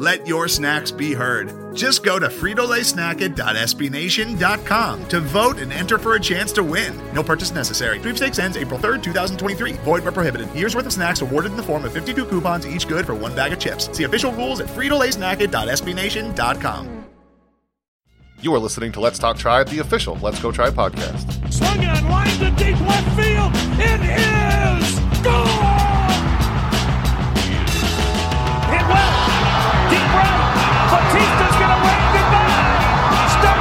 Let your snacks be heard. Just go to fritolaysnacket.sbnation.com to vote and enter for a chance to win. No purchase necessary. Sweepstakes ends April 3rd, 2023. Void where prohibited. Year's worth of snacks awarded in the form of 52 coupons, each good for one bag of chips. See official rules at fritolaysnacket.sbnation.com. You are listening to Let's Talk Tribe, the official Let's Go Tribe podcast. Swung on, lined to deep left field. It is gone! Hit well. Deep right. Batista's going to wave goodbye. Start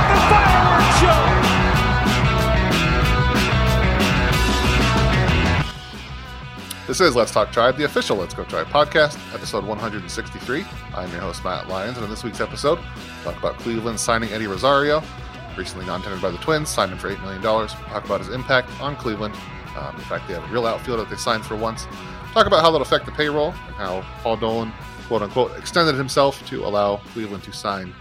the fireworks show. This is Let's Talk Tribe, the official Let's Go Tribe podcast, episode 163. I'm your host, Matt Lyons, and in this week's episode, talk about Cleveland signing Eddie Rosario, recently non-tendered by the Twins, signed him for $8 million. Talk about his impact on Cleveland. In fact, they have a real outfielder that they signed for once. Talk about how that'll affect the payroll and how Paul Dolan, quote-unquote, extended himself to allow Cleveland to sign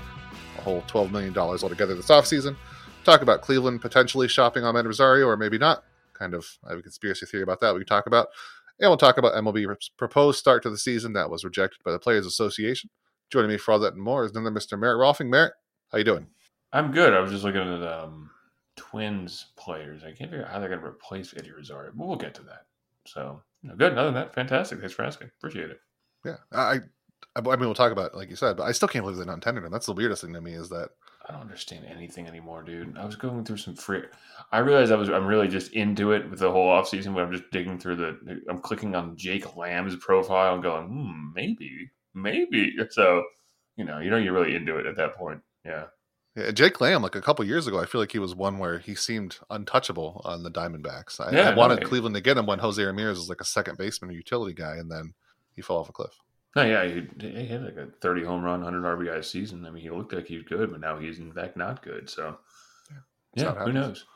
a whole $12 million altogether this offseason. Talk about Cleveland potentially shopping on Amed Rosario, or maybe not. Kind of, I have a conspiracy theory about that we can talk about. And we'll talk about MLB's proposed start to the season that was rejected by the Players Association. Joining me for all that and more is another Mr. Merritt Rolfing. Merritt, how you doing? I'm good. I was just looking at Twins players. I can't figure out how they're going to replace Eddie Rosario, but we'll get to that. So, good. Other than that, fantastic. Thanks for asking. Appreciate it. Yeah. I mean, we'll talk about it, like you said, but I still can't believe they're non-tendered him. That's the weirdest thing to me is that I don't understand anything anymore, dude. I was going through some free. I realized I'm really just into it with the whole offseason, but I'm just digging through I'm clicking on Jake Lamb's profile and going, maybe. So, you're really into it at that point. Yeah. Jake Lamb, like a couple years ago, I feel like he was one where he seemed untouchable on the Diamondbacks. I wanted Cleveland to get him when Jose Ramirez was like a second baseman, a utility guy, and then he fell off a cliff. No, yeah, he had like a 30 home run, 100 RBI season. I mean, he looked like he was good, but now he's in fact not good. So, yeah who knows?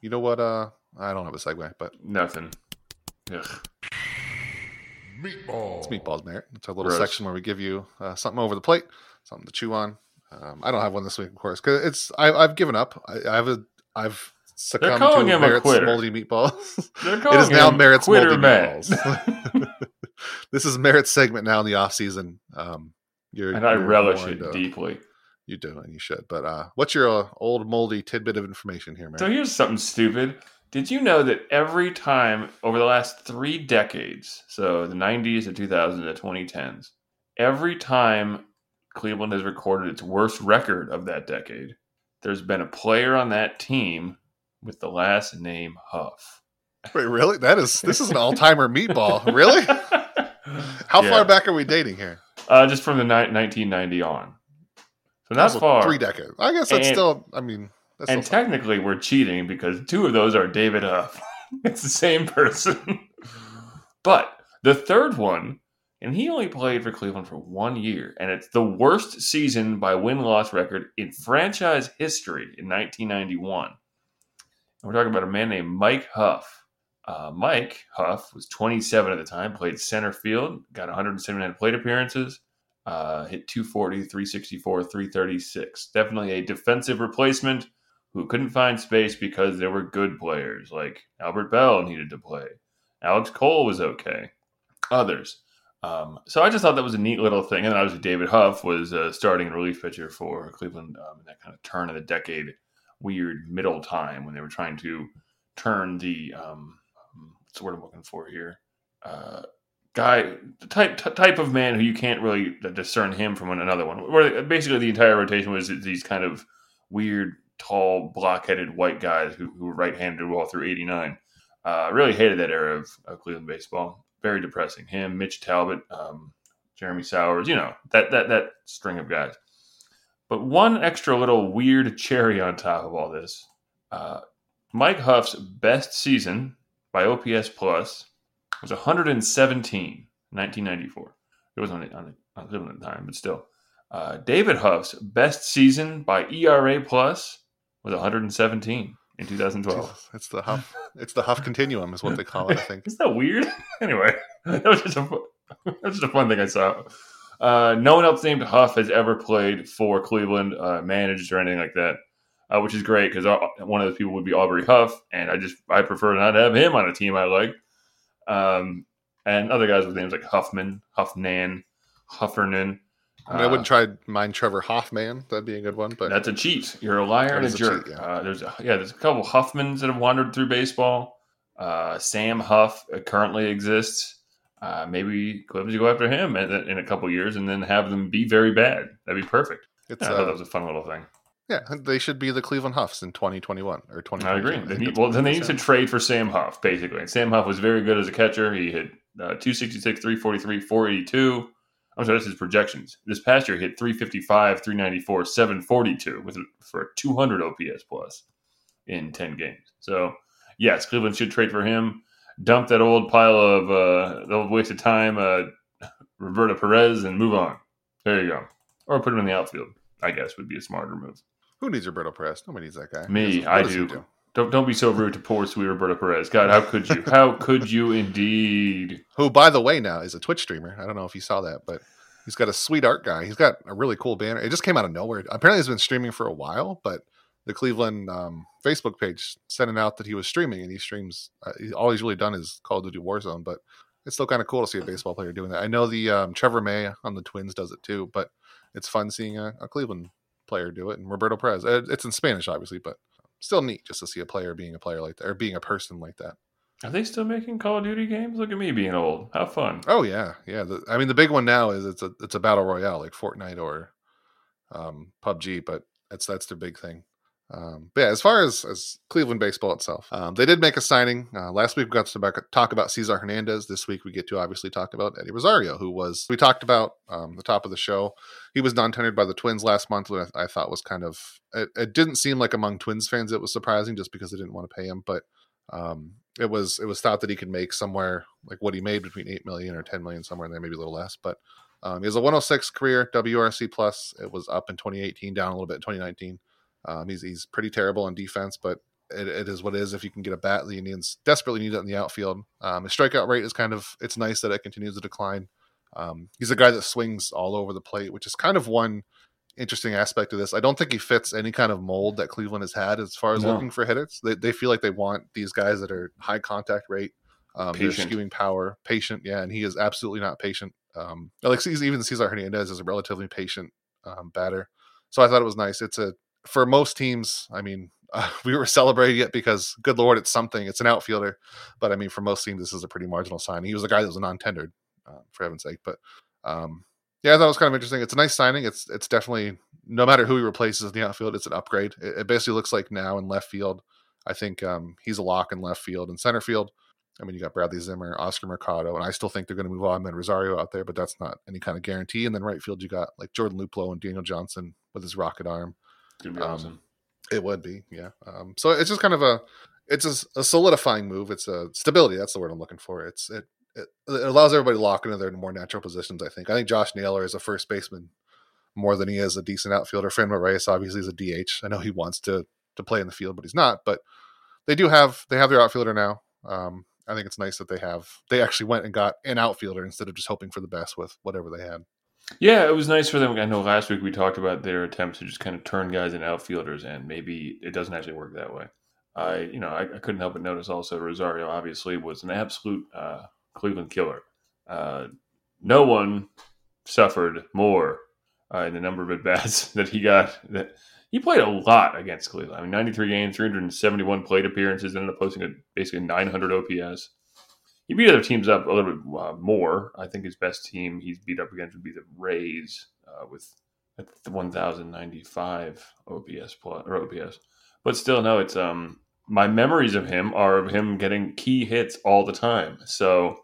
You know what? I don't have a segue, but nothing. Ugh. Meatballs. It's meatballs, Merritt. It's our little section where we give you something over the plate, something to chew on. I don't have one this week, of course, because I've given up. I've succumbed to Merritt's moldy meatballs. They're calling it is now Merritt's moldy meatballs. This is Merritt's segment now in the off season. I relish it deeply. You do, and you should. But what's your old moldy tidbit of information here, Merritt? So here's something stupid. Did you know that every time over the last three decades, so the 90s, the 2000s, the 2010s, every time Cleveland has recorded its worst record of that decade, there's been a player on that team with the last name Huff. Wait, really? This is an all-timer meatball. Really? How far back are we dating here? Just from the 1990 on. So not far. 3 decades. I guess that's still, I mean. That's and still technically fun. We're cheating because 2 of those are David Huff. It's the same person. But the third one, and he only played for Cleveland for 1 year, and it's the worst season by win-loss record in franchise history in 1991. And we're talking about a man named Mike Huff. Mike Huff was 27 at the time, played center field, got 179 plate appearances, hit 240, 364, 336. Definitely a defensive replacement who couldn't find space because there were good players like Albert Bell needed to play. Alex Cole was okay. Others. So I just thought that was a neat little thing. And then obviously David Huff was starting relief pitcher for Cleveland in that kind of turn of the decade, weird middle time when they were trying to turn the what's the word I'm looking for here? Guy, the type of man who you can't really discern him from another one. Where basically the entire rotation was these kind of weird, tall, block-headed white guys who were right-handed all through 89. I really hated that era of Cleveland baseball. Very depressing. Him, Mitch Talbot, Jeremy Sowers, that string of guys. But one extra little weird cherry on top of all this, Mike Huff's best season by OPS Plus was 117 in 1994. It was on Not limited time, but still. David Huff's best season by ERA plus was 117 in 2012. It's the Huff. It's the Huff continuum, is what they call it. I think. Isn't that weird? Anyway, that was just a fun thing I saw. No one else named Huff has ever played for Cleveland, managed or anything like that, which is great because one of those people would be Aubrey Huff, and I prefer not to have him on a team I like. And other guys with names like Huffman, Huffnan, Huffernan. I wouldn't mind Trevor Hoffman. That'd be a good one, but that's a cheat. You're a liar and a jerk. Yeah. There's a couple Huffmans that have wandered through baseball. Sam Huff currently exists. Maybe Cleveland go after him in a couple years and then have them be very bad. That'd be perfect. I thought that was a fun little thing. Yeah, they should be the Cleveland Huffs in 2021 or 2022. I agree. They need to trade for Sam Huff, basically. And Sam Huff was very good as a catcher. He hit 266, 343, 482. I'm sorry, that's his projections. This past year, he hit 355, 394, 742 for a 200 OPS plus in 10 games. So, yes, Cleveland should trade for him. Dump that old pile of waste of time, Roberto Perez, and move on. There you go. Or put him in the outfield, I guess, would be a smarter move. Who needs Roberto Perez? Nobody needs that guy. Me, I do. Don't be so rude to poor sweet Roberto Perez. God, how could you? How could you indeed? Who, by the way, now is a Twitch streamer. I don't know if you saw that, but he's got a sweet art guy. He's got a really cool banner. It just came out of nowhere. Apparently, he's been streaming for a while, but the Cleveland Facebook page sending out that he was streaming, and he streams. All he's really done is Call of Duty Warzone, but it's still kind of cool to see a baseball player doing that. I know the Trevor May on the Twins does it too, but it's fun seeing a Cleveland player do it. And Roberto Perez, it's in Spanish, obviously, but still neat just to see a player like that, or being a person like that. Are they still making Call of Duty games? Look at me being old. How fun! Oh yeah. The big one now is it's a battle royale like Fortnite or PUBG, but that's their big thing. But yeah, as far as Cleveland baseball itself, they did make a signing. Last week we got to talk about Cesar Hernandez. This week we get to obviously talk about Eddie Rosario, we talked about the top of the show. He was non-tendered by the Twins last month, which I thought was kind of, it didn't seem like among Twins fans it was surprising just because they didn't want to pay him, but it was thought that he could make somewhere like what he made between 8 million or 10 million, somewhere in there, maybe a little less, but he has a 106 career WRC plus. It was up in 2018, down a little bit in 2019. He's pretty terrible on defense, but it is what it is. If you can get a bat, the Indians desperately need it in the outfield. His strikeout rate is it's nice that it continues to decline. He's a guy that swings all over the plate, which is kind of one interesting aspect of this. I don't think he fits any kind of mold that Cleveland has had as far as looking for hitters. They feel like they want these guys that are high contact rate, they're skewing power, patient. Yeah. And he is absolutely not patient. Even Cesar Hernandez is a relatively patient batter. So I thought it was nice. For most teams, I mean, we were celebrating it because, good Lord, it's something. It's an outfielder. But, I mean, for most teams, this is a pretty marginal signing. He was a guy that was non-tendered, for heaven's sake. But, yeah, I thought it was kind of interesting. It's a nice signing. It's definitely, no matter who he replaces in the outfield, it's an upgrade. It basically looks like now in left field, I think he's a lock in left field and center field. I mean, you got Bradley Zimmer, Oscar Mercado, and I still think they're going to move Amed Rosario out there, but that's not any kind of guarantee. And then right field, you got like Jordan Luplow and Daniel Johnson with his rocket arm. It'd be awesome. It would be, yeah. So it's just kind of a solidifying move. It's a stability. That's the word I'm looking for. It allows everybody to lock into their more natural positions. I think Josh Naylor is a first baseman more than he is a decent outfielder. Franmil Reyes obviously is a DH. I know he wants to play in the field, but he's not. But they have their outfielder now. I think it's nice that they actually went and got an outfielder instead of just hoping for the best with whatever they had. Yeah, it was nice for them. I know last week we talked about their attempts to just kind of turn guys into outfielders, and maybe it doesn't actually work that way. I couldn't help but notice also Rosario obviously was an absolute Cleveland killer. No one suffered more in the number of at-bats that he got. That he played a lot against Cleveland. I mean, 93 games, 371 plate appearances, ended up posting basically 900 OPS. He beat other teams up a little bit more. I think his best team he's beat up against would be the Rays with 1,095 OPS. But still, no, it's my memories of him are of him getting key hits all the time. So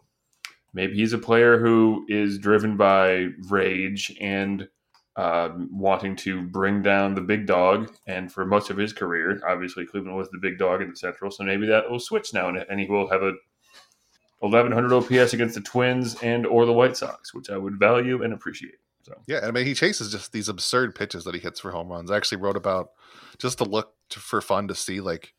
maybe he's a player who is driven by rage and wanting to bring down the big dog. And for most of his career, obviously Cleveland was the big dog in the Central. So maybe that will switch now, and he will have a 1,100 OPS against the Twins and or the White Sox, which I would value and appreciate. So yeah, I mean, he chases just these absurd pitches that he hits for home runs. I actually wrote about just to look to, for fun to see, like,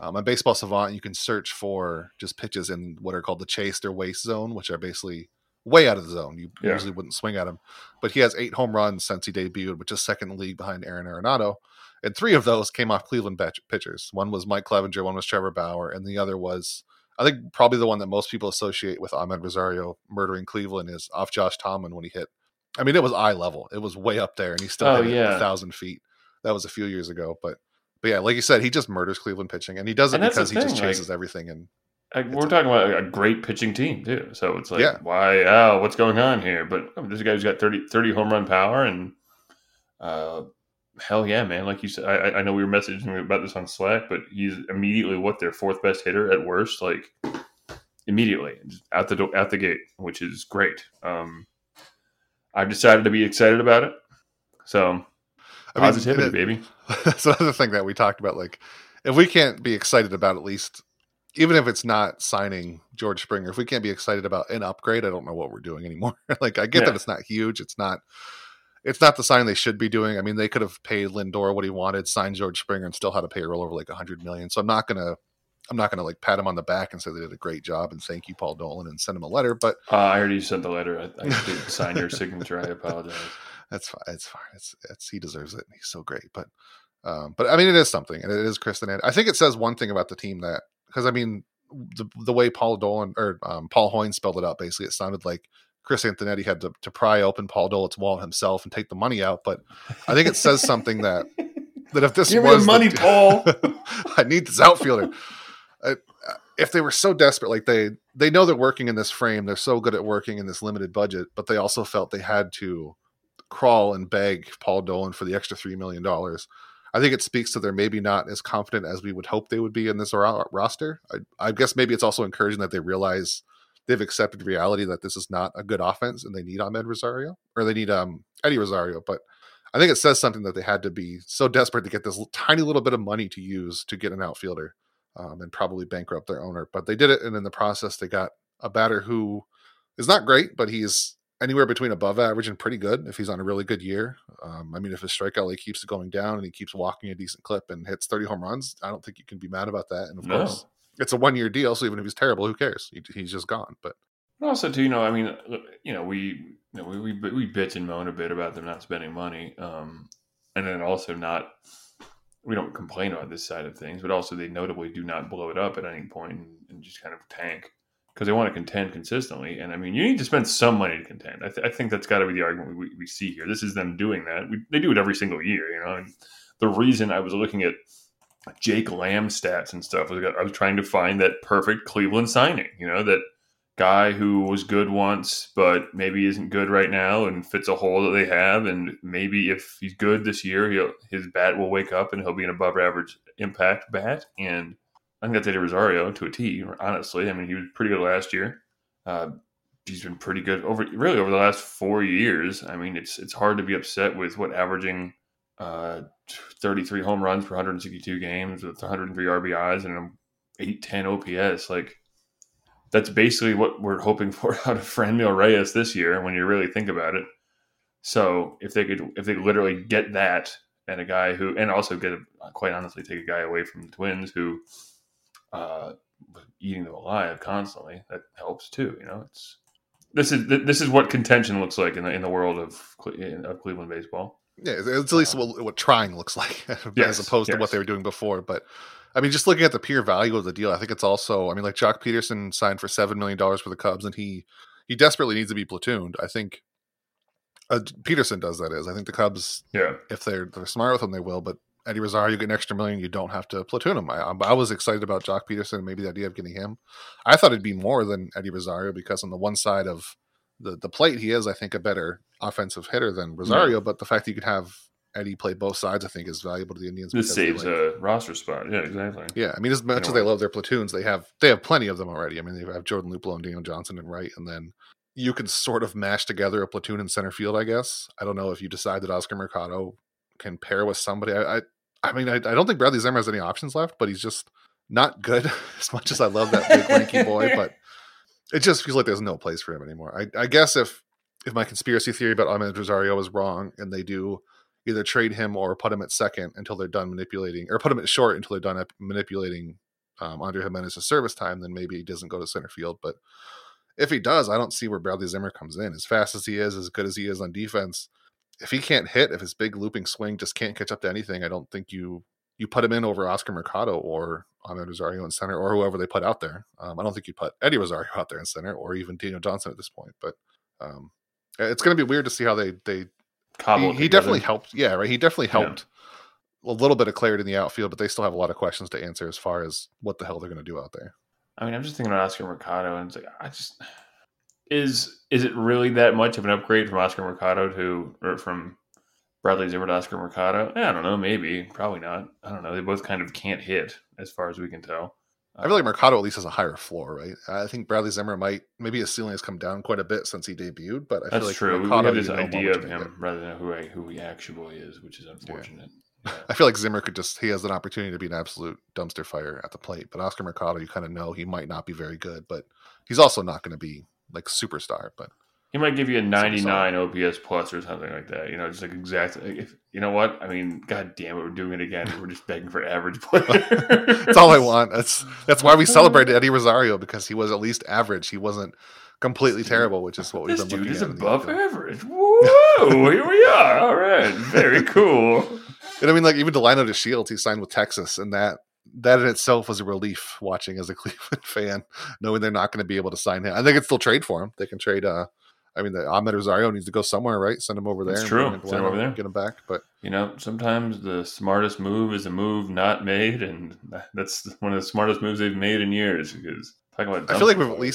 on Baseball Savant, you can search for just pitches in what are called the chased or waste zone, which are basically way out of the zone. You usually wouldn't swing at him. But he has 8 home runs since he debuted, which is second in the league behind Aaron Arenado. And 3 of those came off Cleveland pitchers. One was Mike Clevenger, one was Trevor Bauer, and the other was, I think, probably the one that most people associate with Amed Rosario murdering Cleveland is off Josh Tomlin when he hit. I mean, it was eye level. It was way up there, and he still hit it 1,000 feet. That was a few years ago, but yeah, like you said, he just murders Cleveland pitching, and he does it because he just chases everything. And we're talking about a great pitching team too, so it's like, why? Oh, what's going on here? But there's a guy who's got 30 home run power, and hell yeah, man! Like you said, I know we were messaging about this on Slack, but he's immediately their 4th best hitter at worst, like immediately out the gate, which is great. I've decided to be excited about it, so. I mean, positivity, baby. That's another thing that we talked about. Like, if we can't be excited about, at least, even if it's not signing George Springer, if we can't be excited about an upgrade, I don't know what we're doing anymore. Like, I get that it's not huge. It's not the sign they should be doing. I mean, they could have paid Lindor what he wanted, signed George Springer, and still had a payroll over like $100 million. So I'm not gonna like pat him on the back and say they did a great job and thank you, Paul Dolan, and send him a letter. But I already sent the letter. I didn't sign your signature. I apologize. That's fine. It's fine. It's he deserves it. He's so great. But I mean, it is something, and it is Chris and Ed. I think it says one thing about the team that, because I mean, the way Paul Dolan or Paul Hoynes spelled it out, basically, it sounded like Chris Antonetti had to pry open Paul Dolan's wallet himself and take the money out. But I think it says something that if this was the money, Paul, I need this outfielder. If they were so desperate, like they know they're working in this frame, they're so good at working in this limited budget, but they also felt they had to crawl and beg Paul Dolan for the extra $3 million. I think it speaks to they're maybe not as confident as we would hope they would be in this roster. I guess maybe it's also encouraging that they realize they've accepted reality that this is not a good offense and they need Amed Rosario, or they need Eddie Rosario. But I think it says something that they had to be so desperate to get this tiny little bit of money to use to get an outfielder and probably bankrupt their owner. But they did it, and in the process, they got a batter who is not great, but he's anywhere between above average and pretty good if he's on a really good year. I mean, if his strikeout rate keeps going down and he keeps walking a decent clip and hits 30 home runs, I don't think you can be mad about that. And of course, it's a one-year deal, so even if he's terrible, who cares? He's just gone. But also, too, we bitch and moan a bit about them not spending money, and then also we don't complain about this side of things, but also they notably do not blow it up at any point and just kind of tank, because they want to contend consistently. And I mean, you need to spend some money to contend. I think that's got to be the argument we see here. This is them doing that. They do it every single year, you know. And the reason I was looking at Jake Lamb stats and stuff was I was trying to find that perfect Cleveland signing, you know, that guy who was good once but maybe isn't good right now and fits a hole that they have. And maybe if he's good this year, his bat will wake up and he'll be an above average impact bat. And I think that's Eddie Rosario to a T, honestly. I mean, he was pretty good last year. He's been pretty good over the last 4 years. I mean, it's hard to be upset with averaging 33 home runs per 162 games with 103 RBIs and an 810 OPS. Like, that's basically what we're hoping for out of Franmil Reyes this year when you really think about it. So if they could literally get that and a guy who, and also quite honestly, take a guy away from the Twins who, eating them alive constantly, that helps too. You know, this is what contention looks like in the world of Cleveland baseball. Yeah, it's at least what trying looks like, as opposed to what they were doing before. But I mean, just looking at the pure value of the deal, I think it's also, I mean, like Joc Pederson signed for $7 million for the Cubs, and he desperately needs to be platooned. I think Pederson does, that is. I think the Cubs, if they're smart with him, they will. But Eddie Rosario, you get an extra $1 million, you don't have to platoon him. I was excited about Joc Pederson and maybe the idea of getting him. I thought it'd be more than Eddie Rosario because on the one side of the plate, he is, I think, a better offensive hitter than Rosario. Yeah. But the fact that you could have Eddie play both sides, I think, is valuable to the Indians. This saves a roster spot. Yeah, exactly. Yeah, I mean, as much as they love their platoons, they have plenty of them already. I mean, they have Jordan Luplow and Daniel Johnson and right, and then you can sort of mash together a platoon in center field, I guess. I don't know if you decide that Oscar Mercado can pair with somebody. I mean, I don't think Bradley Zimmer has any options left, but he's just not good as much as I love that big, lanky boy. But it just feels like there's no place for him anymore. I guess if if my conspiracy theory about Amed Rosario is wrong and they do either trade him or put him at second until they're done manipulating, or put him at short until they're done manipulating Andre Jimenez's service time, then maybe he doesn't go to center field. But if he does, I don't see where Bradley Zimmer comes in. As fast as he is, as good as he is on defense, if he can't hit, if his big looping swing just can't catch up to anything, I don't think you put him in over Oscar Mercado or Amed Rosario in center or whoever they put out there. I don't think you put Eddie Rosario out there in center or even Daniel Johnson at this point. But it's going to be weird to see how they cobbled. He definitely helped. Yeah, right. He definitely helped a little bit of clarity in the outfield, but they still have a lot of questions to answer as far as what the hell they're going to do out there. I mean, I'm just thinking about Oscar Mercado, and it's like, is it really that much of an upgrade from Oscar Mercado from Bradley Zimmer to Oscar Mercado? I don't know. Maybe. Probably not. I don't know. They both kind of can't hit as far as we can tell. I feel like Mercado at least has a higher floor, right? I think Bradley Zimmer maybe his ceiling has come down quite a bit since he debuted, but I feel like true. Mercado, we have this idea of him rather than who he actually is, which is unfortunate. Yeah. Yeah. I feel like Zimmer he has an opportunity to be an absolute dumpster fire at the plate, but Oscar Mercado, you kind of know he might not be very good, but he's also not going to be like superstar, but he might give you a 99 OPS plus or something like that. You know, just like exactly. If you know what I mean, God damn it, we're doing it again. We're just begging for average players. That's all I want. That's why we celebrated Eddie Rosario, because he was at least average. He wasn't completely terrible, which is what we've been looking at. This dude is above average. Whoa, here we are. All right, very cool. And I mean, like even Delino DeShields, he signed with Texas, and that in itself was a relief watching as a Cleveland fan, knowing they're not going to be able to sign him. I think it's still trade for him. They can trade. Amed Rosario needs to go somewhere, right? Send him over there. That's true. Send him over there. Get him back. But you know, sometimes the smartest move is a move not made, and that's one of the smartest moves they've made in years. Because talking about, I feel like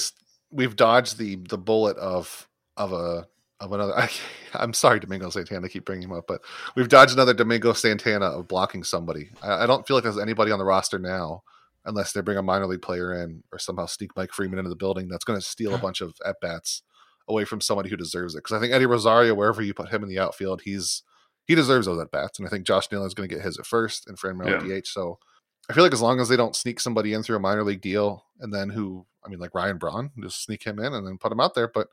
we've dodged the bullet of another. I'm sorry, Domingo Santana. I keep bringing him up, but we've dodged another Domingo Santana of blocking somebody. I don't feel like there's anybody on the roster now, unless they bring a minor league player in or somehow sneak Mike Freeman into the building, that's going to steal a bunch of at bats away from somebody who deserves it. Because I think Eddie Rosario, wherever you put him in the outfield, he deserves those at bats, and I think Josh Naylor is going to get his at first and Franmil DH. So I feel like as long as they don't sneak somebody in through a minor league deal, and then like Ryan Braun, just sneak him in and then put him out there, but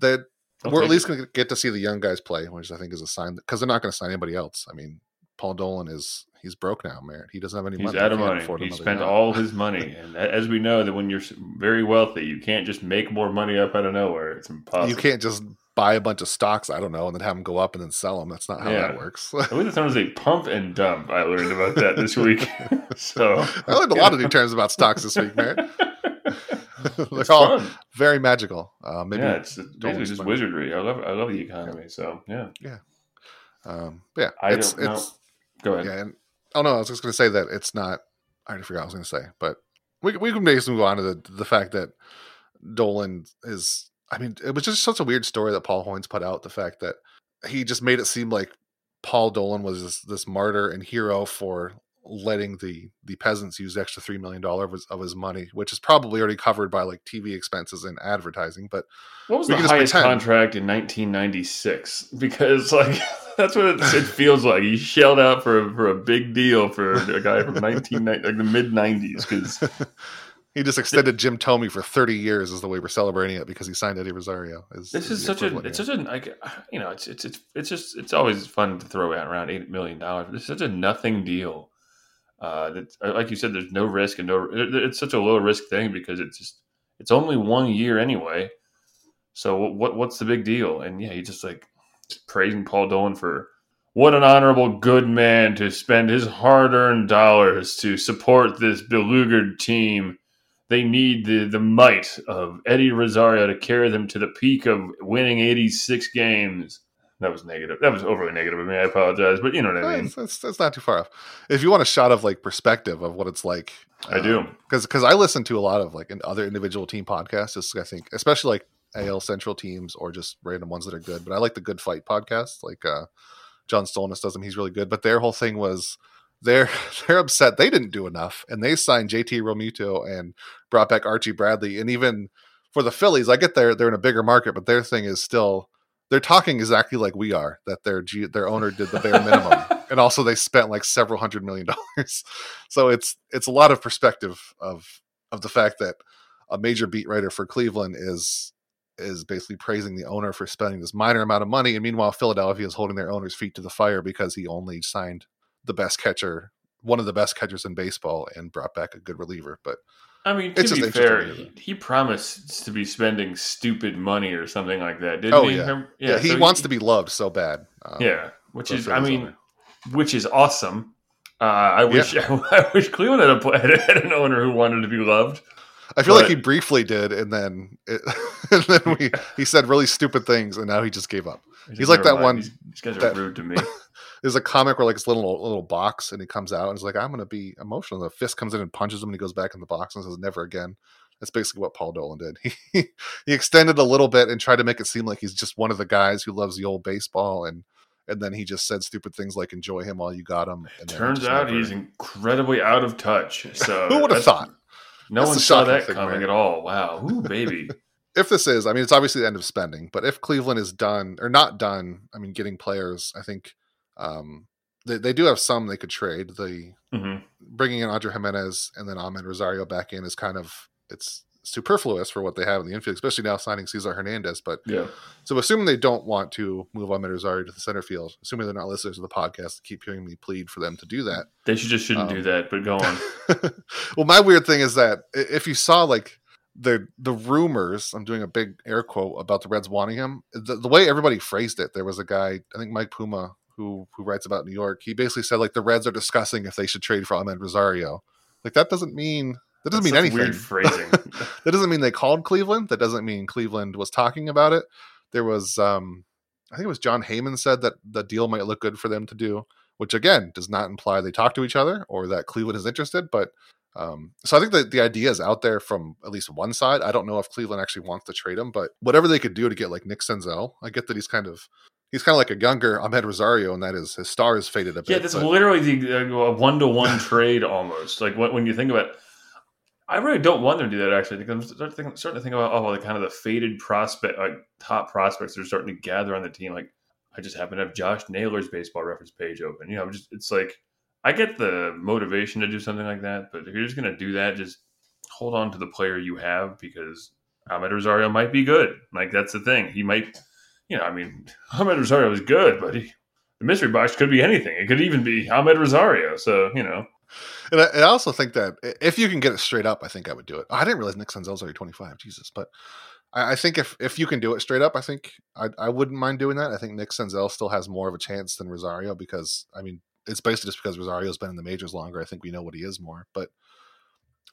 that. We're at least going to get to see the young guys play, which I think is a sign, because they're not going to sign anybody else. I mean, Paul Dolan he's broke now, man. He doesn't have any money. He's out of money. He spent all his money. And as we know, that when you're very wealthy, you can't just make more money up out of nowhere. It's impossible. You can't just buy a bunch of stocks, I don't know, and then have them go up and then sell them. That's not how that works. I believe sometimes they pump and dump. I learned about that this week. So I learned a lot of new terms about stocks this week, man. They're all fun. Very magical. It's basically just wizardry. I love the economy. So go ahead. Yeah, and, I was just going to say that it's not. I already forgot what I was going to say, but we can basically move on to the fact that Dolan is. I mean, it was just such a weird story that Paul Hoynes put out. The fact that he just made it seem like Paul Dolan was this martyr and hero for letting the peasants use the extra $3 million of his money, which is probably already covered by like TV expenses and advertising. But what was the highest contract in 1996? Because like that's what it feels like. You shelled out for a big deal for a guy from the mid 90s. Because he just extended Jim Thome for 30 years is the way we're celebrating it, because he signed Eddie Rosario. It's always fun to throw out around $8 million. It's such a nothing deal. Like you said, there's no risk and it's such a low risk thing, because it's only 1 year anyway. So what's the big deal? And yeah, he just like praising Paul Dolan for what an honorable good man to spend his hard earned dollars to support this beleaguered team. They need the might of Eddie Rosario to carry them to the peak of winning 86 games. That was negative. That was overly negative of me. I apologize, but you know what I mean. That's not too far off. If you want a shot of like perspective of what it's like, I do, because I listen to a lot of like other individual team podcasts. Just, I think, especially like AL Central teams or just random ones that are good. But I like the Good Fight podcast. Like John Stolness does them. He's really good. But their whole thing was they're upset they didn't do enough, and they signed JT Realmuto and brought back Archie Bradley, and even for the Phillies, I get they're in a bigger market, but their thing is still. They're talking exactly like we are, that their owner did the bare minimum, and also they spent like several $100 million. So it's a lot of perspective of the fact that a major beat writer for Cleveland is is basically praising the owner for spending this minor amount of money. And meanwhile, Philadelphia is holding their owner's feet to the fire because he only signed the best catcher, one of the best catchers in baseball, and brought back a good reliever. But I mean, to be fair, he promised to be spending stupid money or something like that, didn't he? Yeah, he wants to be loved so bad. Which is, I mean, which is awesome. I wish Cleveland had an owner who wanted to be loved. I feel like he briefly did, and then he said really stupid things, and now he just gave up. He's like that one. These guys are rude to me. There's a comic where like this little box, and he comes out and he's like, "I'm gonna be emotional." And the fist comes in and punches him, and he goes back in the box and says, "Never again." That's basically what Paul Dolan did. He extended a little bit and tried to make it seem like he's just one of the guys who loves the old baseball, and then he just said stupid things like "enjoy him while you got him." And turns out he's incredibly out of touch. So who would have thought? No one saw that coming at all. Wow. Ooh, baby. If this is, I mean, it's obviously the end of spending, but if Cleveland is done or not done, I mean, getting players, I think they do have some they could trade. Bringing in Oscar Jimenez and then Amed Rosario back in is kind of, it's superfluous for what they have in the infield, especially now signing Cesar Hernandez. But yeah, so assuming they don't want to move Amed Rosario to the center field, assuming they're not listeners to the podcast, keep hearing me plead for them to do that. They shouldn't do that, but go on. Well, my weird thing is that if you saw like the rumors, I'm doing a big air quote about the Reds wanting him, the way everybody phrased it, there was a guy, I think Mike Puma, who writes about New York, he basically said like the Reds are discussing if they should trade for Amed Rosario. Like that doesn't mean anything. Weird phrasing. That doesn't mean they called Cleveland. That doesn't mean Cleveland was talking about it. There was, I think it was John Heyman said that the deal might look good for them to do, which again does not imply they talk to each other or that Cleveland is interested. But so I think that the idea is out there from at least one side. I don't know if Cleveland actually wants to trade him, but whatever they could do to get like Nick Senzel, I get that he's kind of like a younger Amed Rosario, and that is his star is faded a bit. Yeah, that's literally a 1-to-1 trade almost. Like when you think about it. I really don't want them to do that. Actually, I'm starting to think about the kind of the faded prospect, like top prospects that are starting to gather on the team. Like I just happen to have Josh Naylor's baseball reference page open. You know, it's like I get the motivation to do something like that, but if you're just going to do that, just hold on to the player you have because Amed Rosario might be good. Like that's the thing. He might, you know, I mean, Amed Rosario is good, but the mystery box could be anything. It could even be Amed Rosario. So you know. And I also think that if you can get it straight up, I think I would do it. I didn't realize Nick Senzel's already 25. Jesus. But I think if you can do it straight up, I think I wouldn't mind doing that. I think Nick Senzel still has more of a chance than Rosario because, I mean, it's basically just because Rosario's been in the majors longer. I think we know what he is more. But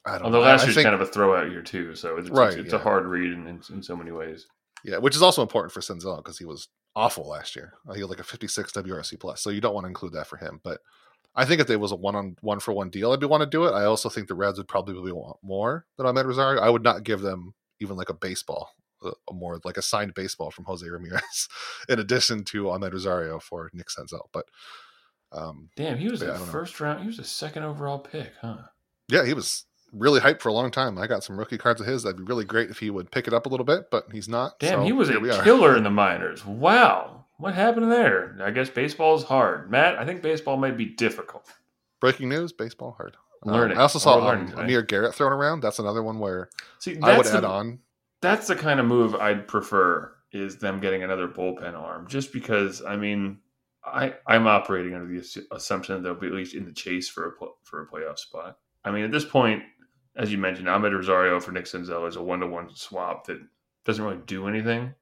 I don't know. Although last year's kind of a throwout year, too. So it's a hard read in so many ways. Yeah, which is also important for Senzel because he was awful last year. He had like a 56 WRC+. So you don't want to include that for him. But I think if there was a one-for-one deal, I'd want to do it. I also think the Reds would probably want more than Amed Rosario. I would not give them even like a baseball, more like a signed baseball from Jose Ramirez in addition to Amed Rosario for Nick Senzel. But damn, he was the first round. He was a second overall pick, huh? Yeah, he was really hyped for a long time. I got some rookie cards of his. That'd be really great if he would pick it up a little bit, but he's not. Damn, so he was a killer in the minors. Wow. What happened there? I guess baseball is hard. Matt, I think baseball might be difficult. Breaking news, baseball hard. I also saw Amir Garrett thrown around. That's another one where I would add on. That's the kind of move I'd prefer is them getting another bullpen arm. Just because, I mean, I'm operating under the assumption that they'll be at least in the chase for a playoff spot. I mean, at this point, as you mentioned, Amed Rosario for Nick Senzel is a 1-to-1 swap that doesn't really do anything.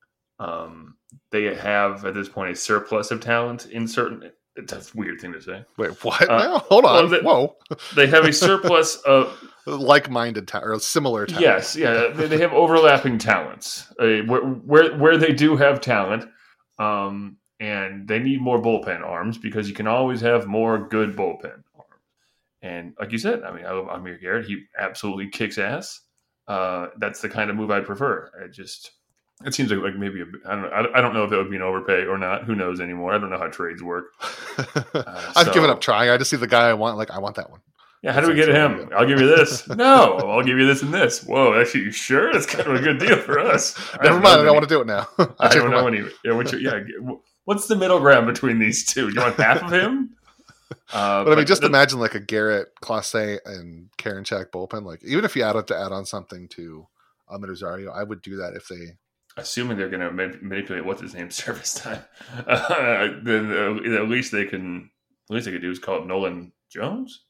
They have at this point a surplus of talent in certain. That's a weird thing to say. Wait, what? No, hold on. They have a surplus of like-minded or similar talent. Yes, yeah. They have overlapping talents. Where they do have talent, and they need more bullpen arms because you can always have more good bullpen arms. And like you said, I mean, I love Amir Garrett. He absolutely kicks ass. That's the kind of move I prefer. It seems like maybe I don't know if that would be an overpay or not. Who knows anymore? I don't know how trades work. I've given up trying. I just see the guy I want. Like I want that one. Yeah. How do we get him? I'll give you this. No, I'll give you this and this. Whoa, actually, you sure? That's kind of a good deal for us. Never mind. I don't want to do it now. I don't know any. Yeah. What's the middle ground between these two? You want half of him? But I mean, just imagine like a Garrett, Clase, and Karinchak bullpen. Like even if you had to add on something to Amed Rosario, I would do that if they. assuming they're going to manipulate service time, then at least they could do is call it Nolan Jones.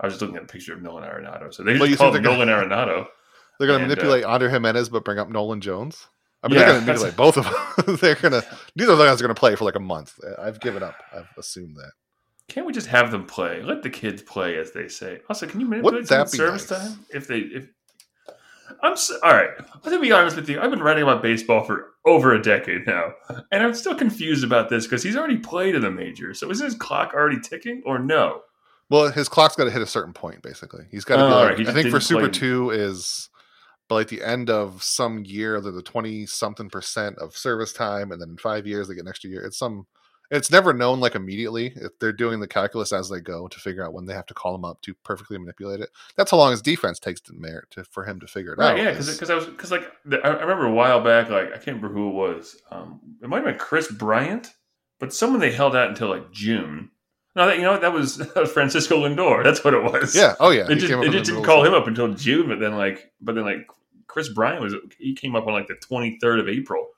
I was just looking at a picture of Nolan Arenado, so they just called Nolan Arenado. They're going to manipulate Andre Jimenez, but bring up Nolan Jones. I mean, they're going to manipulate both of them. Neither of those are going to play for like a month. I've given up. I've assumed that. Can't we just have them play? Let the kids play, as they say. Also, can you manipulate service time if all right. I'm going to be honest with you. I've been writing about baseball for over a decade now, and I'm still confused about this because he's already played in the majors. So is his clock already ticking or no? Well, his clock's got to hit a certain point, basically. He's got to I think for Super 2 is like the end of some year, they're the 20-something percent of service time, and then in 5 years, they get an extra year. It's never known like immediately. If they're doing the calculus as they go to figure out when they have to call him up to perfectly manipulate it. That's how long his defense takes for him to figure it out. Yeah, because I remember a while back, I can't remember who it was. It might have been Chris Bryant, but someone they held out until June. No, that was Francisco Lindor. That's what it was. Yeah. Oh yeah. They just didn't call him up until June, but then Chris Bryant he came up on the 23rd of April.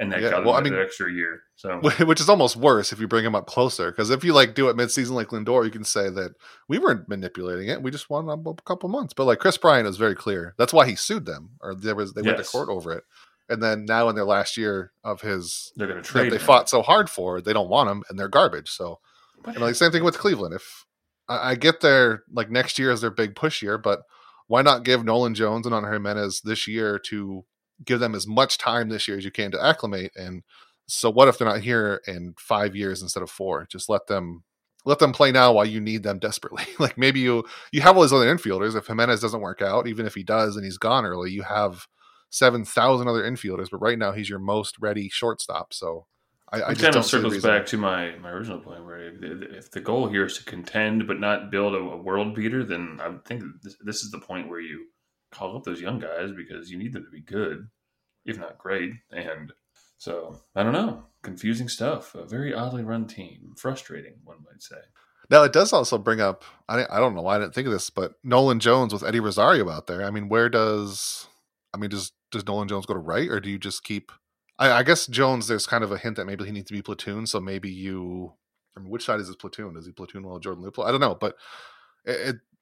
And that got him an extra year. So, which is almost worse if you bring him up closer, because if you do it midseason like Lindor, you can say that we weren't manipulating it. We just wanted him a couple months. But Chris Bryant is very clear. That's why he sued them, or they went to court over it. And then now in their last year of his, they're going to trade. They fought so hard for they don't want him, and they're garbage. So, same thing with Cleveland. If I get their next year is their big push year, but why not give Nolan Jones and Andre Jimenez this year to give them as much time this year as you can to acclimate? And so what if they're not here in 5 years instead of 4? Just let them play now while you need them desperately. Maybe you have all these other infielders. If Jimenez doesn't work out, even if he does and he's gone early, you have 7,000 other infielders, but right now he's your most ready shortstop. So I just kind of circles back to my original point where if the goal here is to contend but not build a world beater, then I think this is the point where you call up those young guys because you need them to be good, if not great. And so, I don't know. Confusing stuff. A very oddly run team. Frustrating, one might say. Now, it does also bring up, I don't know why I didn't think of this, but Nolan Jones with Eddie Rosario out there. I mean, does Nolan Jones go to right? Or do you just keep, I guess Jones, there's kind of a hint that maybe he needs to be platoon. So maybe which side is his platoon? Does he platoon well Jordan Luplow? I don't know, but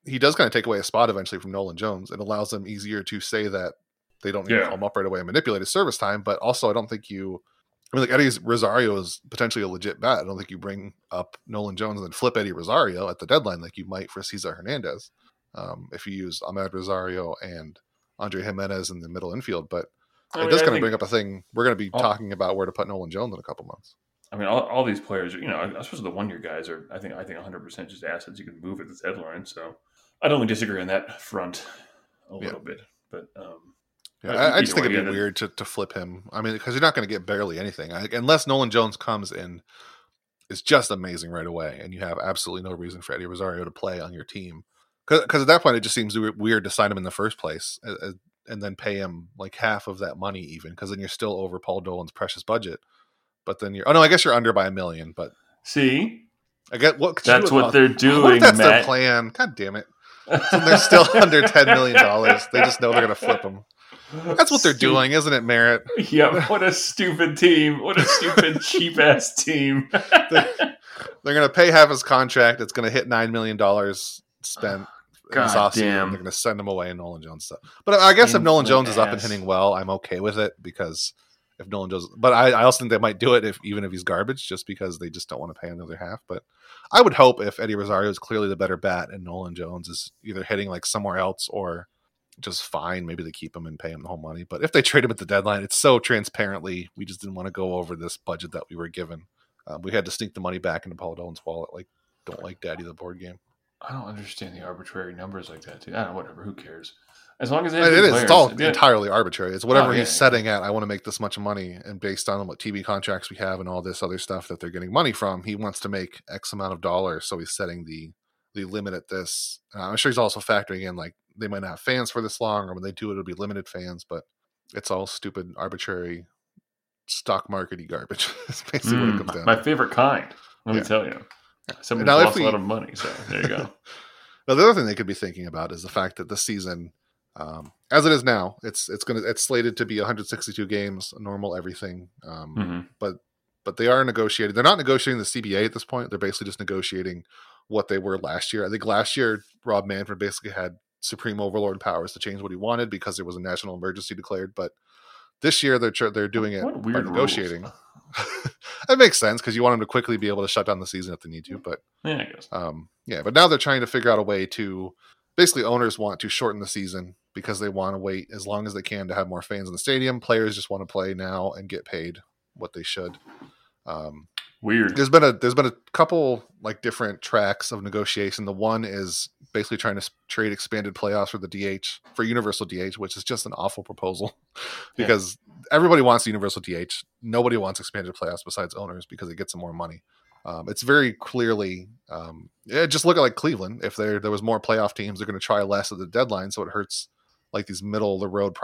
he does kind of take away a spot eventually from Nolan Jones. It allows them easier to say that they don't need to call him up right away and manipulate his service time. But also, I don't think Eddie Rosario is potentially a legit bat. I don't think you bring up Nolan Jones and then flip Eddie Rosario at the deadline like you might for Cesar Hernandez. If you use Amed Rosario and Andre Jimenez in the middle infield. But it does bring up a thing. We're going to be talking about where to put Nolan Jones in a couple months. I mean, all these players, especially the one-year guys are, I think 100% just assets you can move at the deadline. So I don't disagree on that front a little bit, but I just think it'd be weird to flip him. I mean, because you're not going to get barely anything unless Nolan Jones comes and is just amazing right away, and you have absolutely no reason for Eddie Rosario to play on your team. Because at that point, it just seems weird to sign him in the first place and then pay him half of that money even, because then you're still over Paul Dolan's precious budget. But then you're I guess you're under by $1 million. But see, I get that's what they're doing. What if that's their plan? God damn it! So they're still under $10 million. They just know they're gonna flip them. That's what they're doing, isn't it, Merritt? Yeah. What a stupid team! What a stupid cheap ass team! They're gonna pay half his contract. It's gonna hit $9 million spent. God damn! They're gonna send him away in Nolan Jones stuff. But I guess if Nolan Jones is up and hitting well, I'm okay with it because. If Nolan does, but I also think they might do it even if he's garbage, just because they just don't want to pay another half. But I would hope if Eddie Rosario is clearly the better bat and Nolan Jones is either hitting somewhere else or just fine, maybe they keep him and pay him the whole money. But if they trade him at the deadline, it's so transparently, we just didn't want to go over this budget that we were given. We had to sneak the money back into Paul Dolan's wallet. Don't like daddy the board game. I don't understand the arbitrary numbers like that, too. I don't know, whatever. Who cares? As long as it's all entirely arbitrary. It's whatever he's setting at. I want to make this much money, and based on what TV contracts we have and all this other stuff that they're getting money from, he wants to make X amount of dollars. So he's setting the limit at this. I'm sure he's also factoring in they might not have fans for this long, or when they do, it'll be limited fans. But it's all stupid, arbitrary, stock markety garbage. That's basically what it comes down. My favorite kind. Let me tell you, somebody lost a lot of money. So there you go. Now the other thing they could be thinking about is the fact that this season. as it is now, it's slated to be 162 games, normal everything. But they are negotiating. They're not negotiating the CBA at this point. They're basically just negotiating what they were last year. I think last year Rob Manfred basically had supreme overlord powers to change what he wanted because there was a national emergency declared. But this year they're doing it by negotiating. That makes sense because you want them to quickly be able to shut down the season if they need to. But yeah, I guess. But now they're trying to figure out a way to basically owners want to shorten the season because they want to wait as long as they can to have more fans in the stadium. Players just want to play now and get paid what they should. Weird. There's been a couple like different tracks of negotiation. The one is basically trying to trade expanded playoffs for the DH for Universal DH, which is just an awful proposal because everybody wants the Universal DH. Nobody wants expanded playoffs besides owners because it gets them more money. It's very clearly just look at like Cleveland. If there was more playoff teams, they're going to try less at the deadline, so it hurts like these middle of the road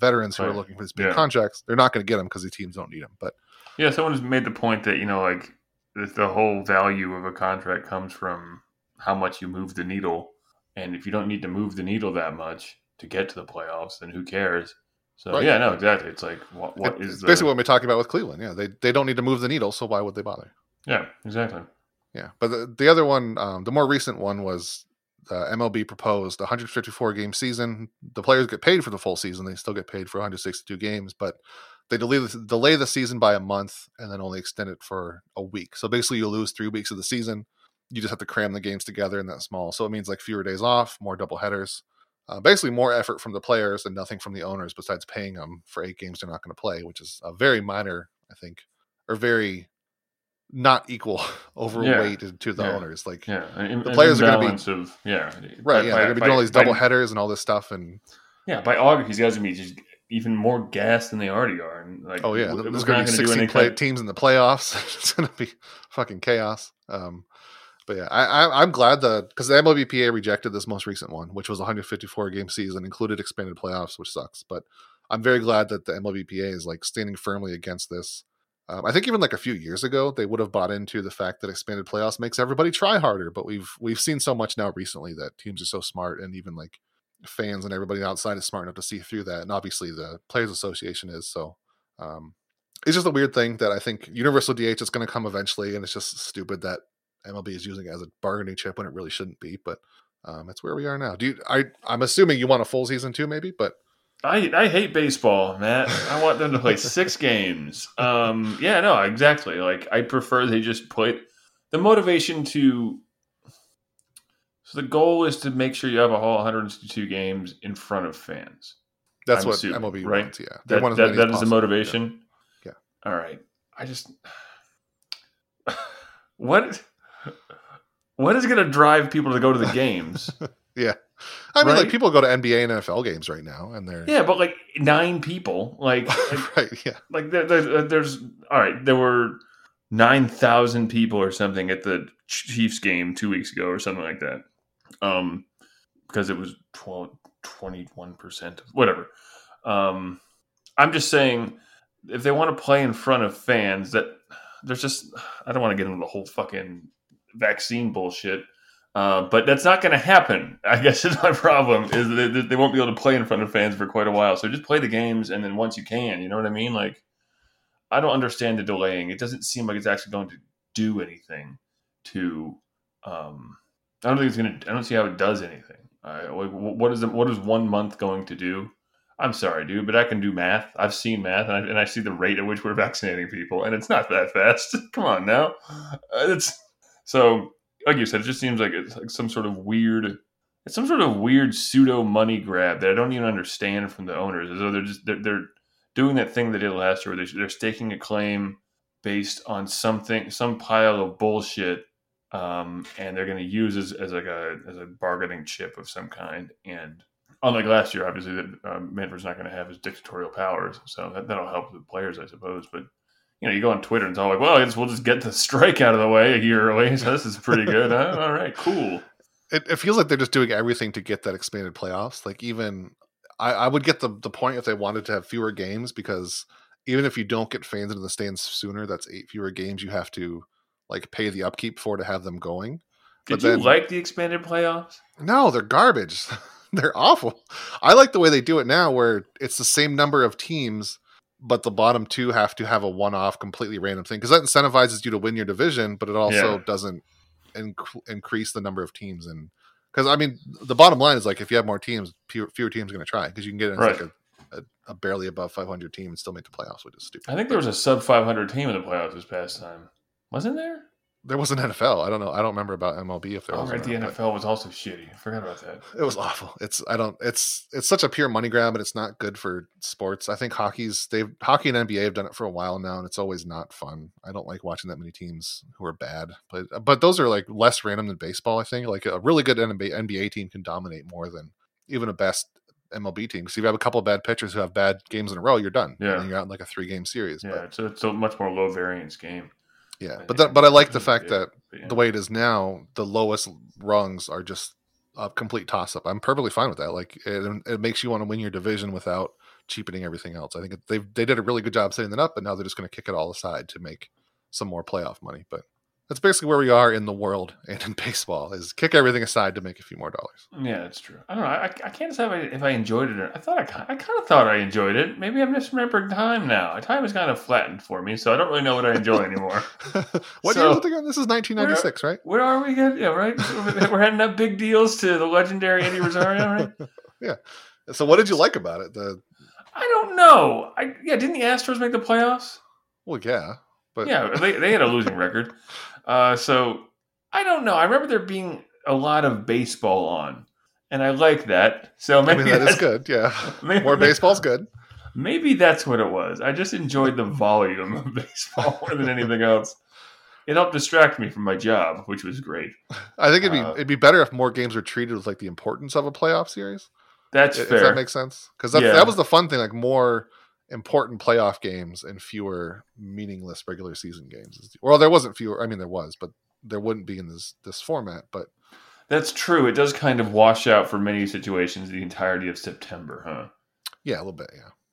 veterans who are looking for these big contracts. They're not going to get them because the teams don't need them. But yeah, someone's made the point that, you know, like the whole value of a contract comes from how much you move the needle. And if you don't need to move the needle that much to get to the playoffs, then who cares? So, exactly. It's like, it's basically what we're talking about with Cleveland. Yeah, they don't need to move the needle, so why would they bother? Yeah, exactly. Yeah, but the other one, the more recent one was MLB proposed 154-game season. The players get paid for the full season. They still get paid for 162 games, but they delay the season by a month and then only extend it for a week. So basically you lose 3 weeks of the season. You just have to cram the games together in that small. So it means like fewer days off, more doubleheaders, basically more effort from the players and nothing from the owners besides paying them for 8 games they're not going to play, which is a very minor, I think, or very not equal overweight to the owners. Like the players are going to be... They're going to be doing all these doubleheaders and all this stuff. And yeah, by August, these guys are going to be just even more gas than they already are. And like, there's going to be 16 teams in the playoffs. It's going to be fucking chaos. But yeah, I'm glad that because the MLBPA rejected this most recent one, which was 154 game season, included expanded playoffs, which sucks. But I'm very glad that the MLBPA is like standing firmly against this. I think even like a few years ago, they would have bought into the fact that expanded playoffs makes everybody try harder. But we've seen so much now recently that teams are so smart and even like fans and everybody outside is smart enough to see through that, and obviously the Players Association is. So it's just a weird thing that I think Universal DH is going to come eventually, and it's just stupid that MLB is using it as a bargaining chip when it really shouldn't be. But that's where we are now. I'm assuming you want a full season too, maybe? But I hate baseball, Matt. I want them to play 6 games. Exactly. Like I prefer they just put the motivation to. So the goal is to make sure you have a whole 102 games in front of fans. That's what MLB wants, yeah. That is the motivation? Yeah. All right. I just... What is going to drive people to go to the games? Yeah. I mean, like, people go to NBA and NFL games right now, and they're... Yeah, but, like, 9 people. Like right, yeah. Like, there's... All right, there were 9,000 people or something at the Chiefs game 2 weeks ago or something like that. Because it was 21%, whatever. I'm just saying, if they want to play in front of fans, that there's just, I don't want to get into the whole fucking vaccine bullshit, but that's not going to happen. I guess is my problem, is that they won't be able to play in front of fans for quite a while. So just play the games, and then once you can, you know what I mean? Like, I don't understand the delaying. It doesn't seem like it's actually going to do anything to, I don't see how it does anything. What is 1 month going to do? I'm sorry, dude, but I can do math. I've seen math, and I see the rate at which we're vaccinating people, and it's not that fast. Come on now. So, like you said, it just seems like it's like some sort of weird pseudo money grab that I don't even understand from the owners. As though they're doing that thing they did last year, where they're staking a claim based on something, some pile of bullshit. And they're going to use as a bargaining chip of some kind. And unlike last year, obviously, that Manfred's not going to have his dictatorial powers, so that'll help the players, I suppose. But you know, you go on Twitter and it's all like, "Well, I guess we'll just get the strike out of the way a year early." So this is pretty good. Huh? All right, cool. It feels like they're just doing everything to get that expanded playoffs. Like even I would get the point if they wanted to have fewer games, because even if you don't get fans into the stands sooner, that's 8 fewer games you have to like pay the upkeep for to have them going. Did you like the expanded playoffs? No, they're garbage. They're awful. I like the way they do it now where it's the same number of teams, but the bottom two have to have a one-off completely random thing because that incentivizes you to win your division, but it also doesn't increase the number of teams. And because, I mean, the bottom line is like if you have more teams, fewer teams are going to try because you can get in like a barely above 500 team and still make the playoffs, which is stupid. I think there was a sub 500 team in the playoffs this past time. Wasn't there? There wasn't NFL. I don't know. I don't remember about MLB if there was. Right, the NFL was also shitty. I forgot about that. It was awful. It's such a pure money grab, and it's not good for sports. I think hockey and NBA have done it for a while now, and it's always not fun. I don't like watching that many teams who are bad. But those are like less random than baseball. I think like a really good NBA team can dominate more than even a best MLB team. So if you have a couple of bad pitchers who have bad games in a row, you're done. Yeah, and you're out in like a 3-game series. Yeah, but it's a much more low variance game. Yeah, but I like the fact that the way it is now, the lowest rungs are just a complete toss-up. I'm perfectly fine with that. Like it makes you want to win your division without cheapening everything else. I think they did a really good job setting that up, but now they're just going to kick it all aside to make some more playoff money. But that's basically where we are in the world and in baseball is kick everything aside to make a few more dollars. Yeah, that's true. I don't know. I can't decide if I enjoyed it or not. I kind of thought I enjoyed it. Maybe I'm misremembering time now. Time is kind of flattened for me, so I don't really know what I enjoy anymore. What year was it again? This is 1996, right? Where are we? Yeah, right? We're heading up big deals to the legendary Eddie Rosario, right? Yeah. So what did you like about it? I don't know. Didn't the Astros make the playoffs? Well, yeah. But yeah, they had a losing record. So I don't know. I remember there being a lot of baseball on, and I like that. So maybe that is good. Yeah, more baseball's good. Maybe that's what it was. I just enjoyed the volume of baseball more than anything else. It helped distract me from my job, which was great. I think it'd be better if more games were treated with like the importance of a playoff series. That's fair. If that makes sense, because that was the fun thing. Like more important playoff games and fewer meaningless regular season games. Well, there wasn't fewer. I mean, there was, but there wouldn't be in this format. But that's true. It does kind of wash out for many situations the entirety of September, huh? Yeah, a little bit.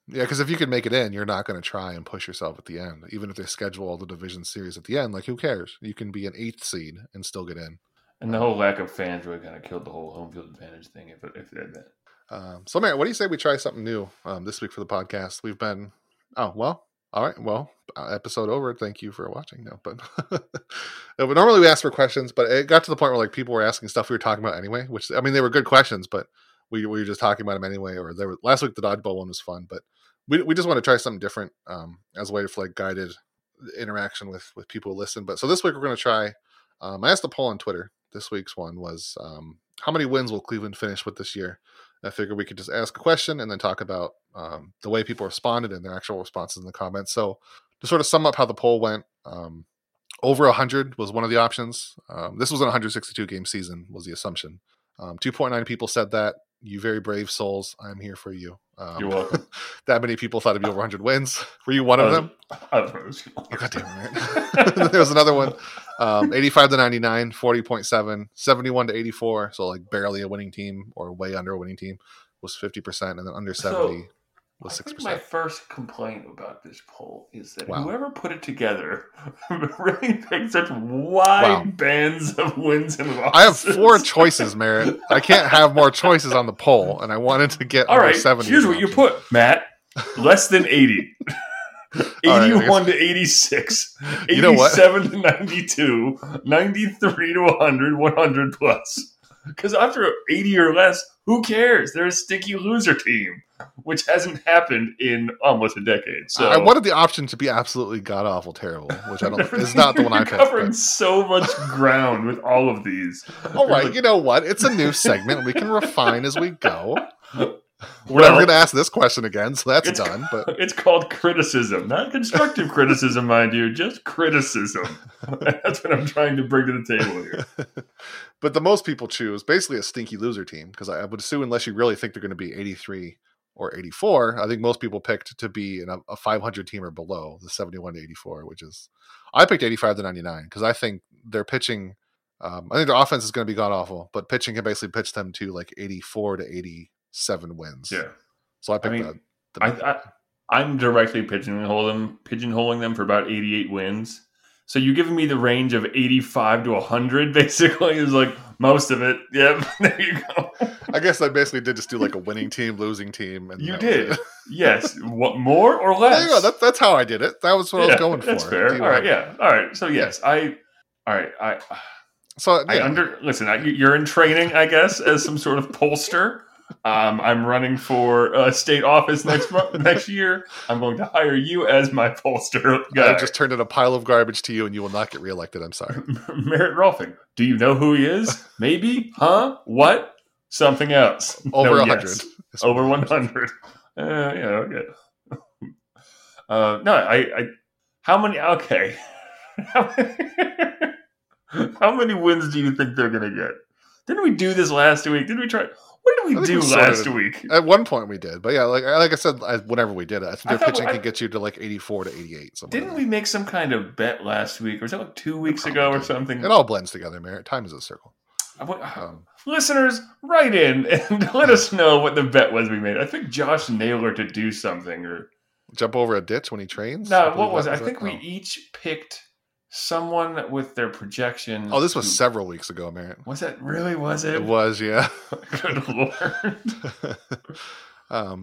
Yeah. Because if you can make it in, you're not going to try and push yourself at the end. Even if they schedule all the division series at the end, like who cares? You can be an 8th seed and still get in. And the whole lack of fans really kind of killed the whole home field advantage thing. If they had that. So, Matt, what do you say we try something new this week for the podcast? We've been... Oh, well, all right. Well, episode over. Thank you for watching. No, but normally we ask for questions, but it got to the point where like people were asking stuff we were talking about anyway, which, I mean, they were good questions, but we were just talking about them anyway. Or last week, the dodgeball one was fun, but we just want to try something different as a way of like guided interaction with people who listen. But so this week we're going to try... I asked the poll on Twitter. This week's one was how many wins will Cleveland finish with this year? I figured we could just ask a question and then talk about the way people responded and their actual responses in the comments. So to sort of sum up how the poll went, over 100 was one of the options. This was an 162-game season was the assumption. 2.9 people said that. You very brave souls. I'm here for you. You're welcome. That many people thought it'd be over 100 wins. Were you one of them? I was. Oh, God damn it. There was another one. 85 to 99, 40.7, 71 to 84. So like barely a winning team or way under a winning team was 50%. And then under 70 was 6%. I think my first complaint about this poll is that whoever put it together really picked such wide bands of wins and losses. I have 4 choices, Merritt. I can't have more choices on the poll, and I wanted to get over 70. Here's what you put, Matt. Less than 80. 81 to 86. 87 to 92. 93 to 100. 100 plus. Because after 80 or less, who cares? They're a sticky loser team, which hasn't happened in almost a decade. So I wanted the option to be absolutely god-awful terrible, which I don't. It's not the one I picked. You're covering so much ground with all of these. All right, you know what? It's a new segment. We can refine as we go. We're never going to ask this question again, so that's done. But it's called criticism, not constructive criticism, mind you, just criticism. That's what I'm trying to bring to the table here. But the most people choose basically a stinky loser team, because I would assume unless you really think they're going to be 83 or 84, I think most people picked to be in a 500 team or below, the 71 to 84, which is I picked 85 to 99 because I think their pitching. I think their offense is going to be god awful, but pitching can basically pitch them to like 84 to 80. 7 wins. Yeah. So I picked I'm directly pigeonholing them for about 88 wins. So you're giving me the range of 85 to 100, basically. It was like most of it. Yep, there you go. I guess I basically did just do like a winning team, losing team. And you did. Yes. What, more or less? Yeah, that's how I did it. That was what I was going for. That's fair. Anyway. All right. Yeah. All right. So, yes. You're in training, I guess, as some sort of pollster. I'm running for state office next year. I'm going to hire you as my pollster guy. I just turned in a pile of garbage to you, and you will not get reelected. I'm sorry. Merritt Rolfing. Do you know who he is? Maybe? Huh? What? Something else. Over 100. Yes. Over 100. How many? Okay. How many wins do you think they're going to get? Didn't we do this last week? Didn't we try? What did we do last week? At one point we did. But yeah, like I said, whenever we did it, I think their pitching can get you to like 84 to 88. Didn't we make some kind of bet last week? Or was that like 2 weeks ago or something? It all blends together, Merritt. Time is a circle. Listeners, write in and let us know what the bet was we made. I think Josh Naylor to do something or jump over a ditch when he trains? No, what was it? I think we each picked someone with their projection. Oh, this was several weeks ago, Merritt. Was that really? Was it? It was, yeah. Good Lord.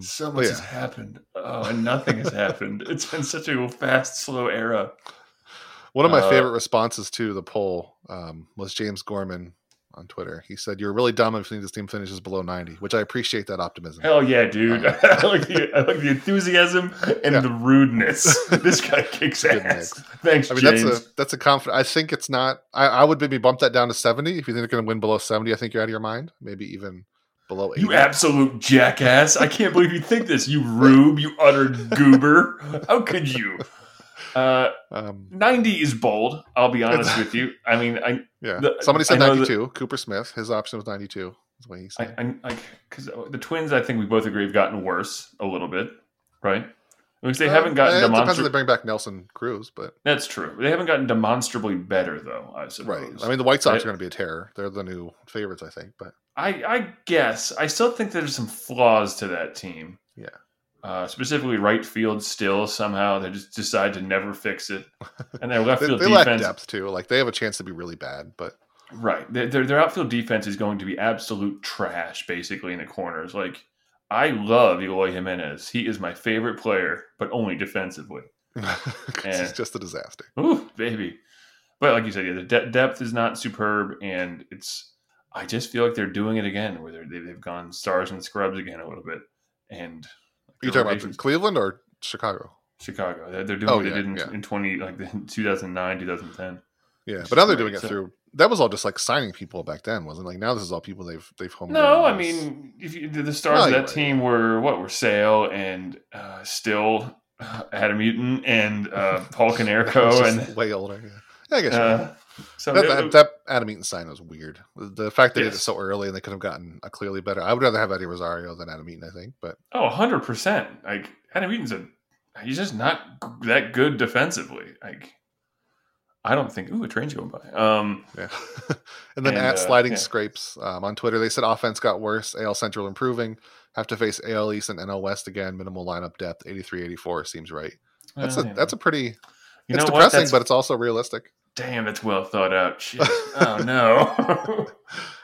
So much has happened. Oh, and nothing has happened. It's been such a fast, slow era. One of my favorite responses to the poll was James Gorman on Twitter. He said, "You're really dumb if this team finishes below 90," which I appreciate that optimism. Hell yeah, dude. I like the enthusiasm and the rudeness. This guy kicks ass. Thanks, James. That's a confident. I think it's not. I would maybe bump that down to 70. If you think they're going to win below 70, I think you're out of your mind. Maybe even below 80. You absolute jackass! I can't believe you think this. You rube. You utter goober. How could you? 90 is bold. I'll be honest with you. I mean, somebody said 92. Cooper Smith, his option was 92. That's what he said. Because the Twins, I think we both agree, have gotten worse a little bit, right? Because they haven't gotten demonstrably. Depends if they bring back Nelson Cruz, but that's true. They haven't gotten demonstrably better, though. I suppose. Right. I mean, the White Sox are going to be a terror. They're the new favorites, I think. But I guess I still think there's some flaws to that team. Yeah. Specifically right field still somehow. They just decide to never fix it. And their left field defense. They lack depth too. Like they have a chance to be really bad, but. Right. Their outfield defense is going to be absolute trash basically in the corners. Like I love Eloy Jimenez. He is my favorite player, but only defensively. It's just a disaster. Ooh, baby. But like you said, the depth is not superb and I just feel like they're doing it again where they've gone stars and scrubs again a little bit. And are you talking about Cleveland or Chicago? Chicago. They're doing what they did in 2009, 2010. Yeah, but now they're doing it through. That was all just like signing people back then, wasn't it? Like now this is all people they've homegrown. No, I mean the stars of that team were Sale and still Adam Eaton and Paul Konerko and way older. Yeah, I guess. So that Adam Eaton sign was weird. The fact they did it so early and they could have gotten a clearly better. I would rather have Eddie Rosario than Adam Eaton, I think. But 100%. Like Adam Eaton's he's just not that good defensively. Like I don't think. Ooh, a train's going by. Yeah. And then at sliding scrapes on Twitter, they said offense got worse. AL Central improving. Have to face AL East and NL West again. Minimal lineup depth. 83-84 seems right. That's that's a pretty. It's depressing, but it's also realistic. Damn, that's well thought out. Shit. Oh, no.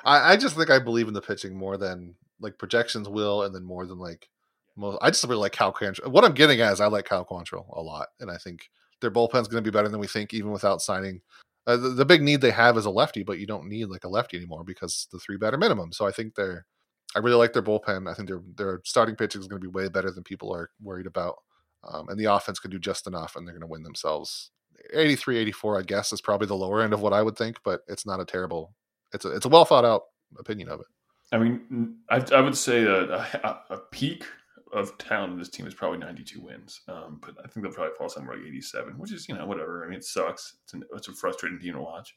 I just think I believe in the pitching more than, like, projections will and then more than, like, most. I just really like Cal Quantrill. What I'm getting at is I like Cal Quantrill a lot, and I think their bullpen's going to be better than we think, even without signing. The big need they have is a lefty, but you don't need, like, a lefty anymore because the three batter minimum. So I think I really like their bullpen. I think their starting pitching is going to be way better than people are worried about. And the offense can do just enough, and they're going to win themselves. 83-84, I guess, is probably the lower end of what I would think, but it's not a terrible. It's a well thought out opinion of it. I mean, I would say a peak of talent in this team is probably 92 wins, but I think they'll probably fall somewhere like 87, which is whatever. I mean, it sucks. It's a frustrating team to watch,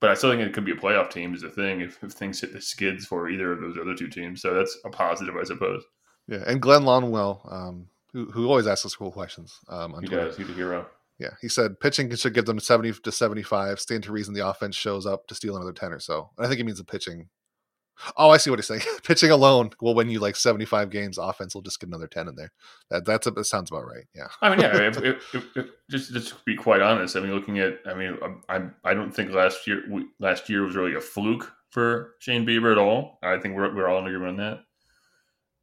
but I still think it could be a playoff team is the thing if things hit the skids for either of those other two teams. So that's a positive, I suppose. Yeah, and Glenn Lonwell, who always asks us cool questions on Twitter. He does. He's a hero. Yeah, he said pitching should give them 70 to 75. Stand to reason the offense shows up to steal another 10 or so. And I think he means the pitching Oh, I see what he's saying. Pitching alone will win you like 75 games. Offense will just get another 10 in there. That sounds about right. Yeah. I mean, yeah. Just to be quite honest, I mean, looking at, I mean, I don't think last year was really a fluke for Shane Bieber at all. I think we're all in agreement on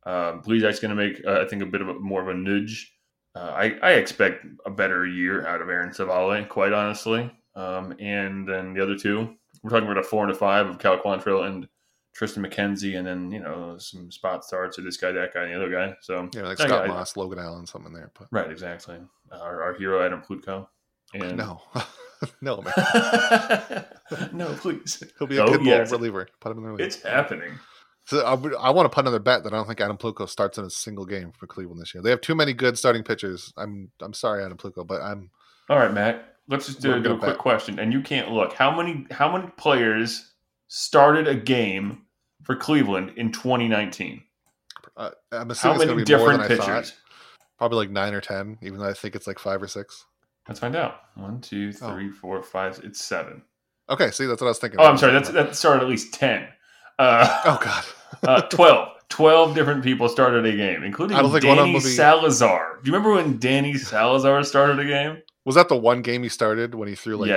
that. Blizak's going to make, I think, more of a nudge. I expect a better year out of Aaron Civale, quite honestly. And then the other two, we're talking about a 4 and a 5 of Cal Quantrill and Tristan McKenzie, and then, you know, some spot starts or this guy, that guy, and the other guy. So yeah, like Scott Moss, Logan Allen, something there. But. Right, exactly. Our hero, Adam Plutko. And... No. No, man. No, please. He'll be a good reliever. Put him in the reliever. It's happening. So I want to put another bet that I don't think Adam Plutko starts in a single game for Cleveland this year. They have too many good starting pitchers. I'm sorry, Adam Plutko, but I'm all right, Matt. Let's just do a quick question, and you can't look. How many players started a game for Cleveland in 2019? I'm assuming it's going to be more than I thought. Probably like 9 or 10, even though I think it's like 5 or 6. Let's find out. 1, 2, 3, 4, 5. It's 7. Okay, see, that's what I was thinking. Oh, I'm sorry. That started at least 10. God. 12. 12 different people started a game, including Danny Salazar. Do you remember when Danny Salazar started a game? Was that the one game he started when he threw like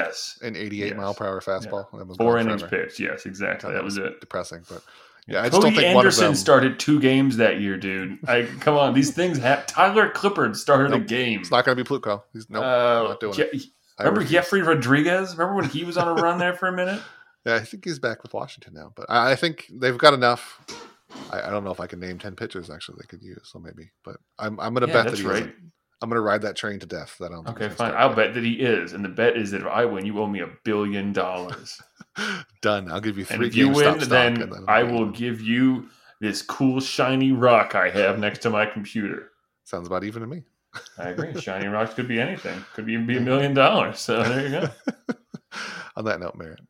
an 88 mile per hour fastball? Yeah. That was 4 innings pitched. Yes, exactly. That was it. Depressing, but yeah, I just don't think Anderson one of them started 2 games that year, dude. Come on, these things happen. Tyler Clippard started a game. It's not going to be Plutko. He's not doing it. Remember Jeffrey Rodriguez? Remember when he was on a run there for a minute? Yeah, I think he's back with Washington now, but I think they've got enough. I don't know if I can name 10 pitchers actually they could use, so maybe. But I'm going to bet that he isn't. I'm going to ride that train to death. That I don't. Okay, fine. I'll bet that he is, and the bet is that if I win, you owe me $1 billion. Done. I'll give you 3 games. And if you win, then I will give you this cool shiny rock I have next to my computer. Sounds about even to me. I agree. Shiny rocks could be anything. Could even be $1 million. So there you go. On that note, Merritt,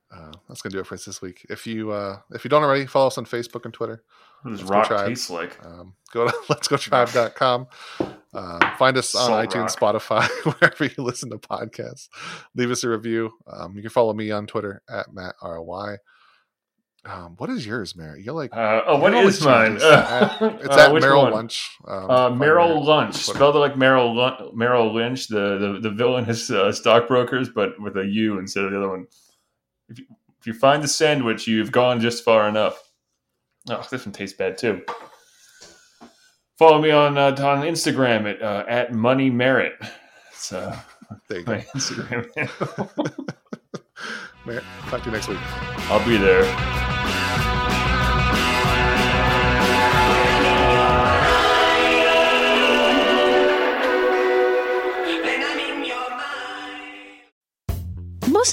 that's going to do it for us this week. If you don't already, follow us on Facebook and Twitter. What does rock taste like? Go to letsgotribe.com. Find us on iTunes, Spotify, wherever you listen to podcasts. Leave us a review. You can follow me on Twitter at MattROY. What is yours, Merritt? You're like, what is mine? It's at Merrill Lynch. Merrill Lynch, spelled like Merrill Lynch, the villainous stockbrokers, but with a U instead of the other one. If you find the sandwich, you've gone just far enough. Oh, this one tastes bad too. Follow me on Instagram at MoneyMerritt. It's there you my go. Instagram handle. Merritt, talk to you next week. I'll be there. Most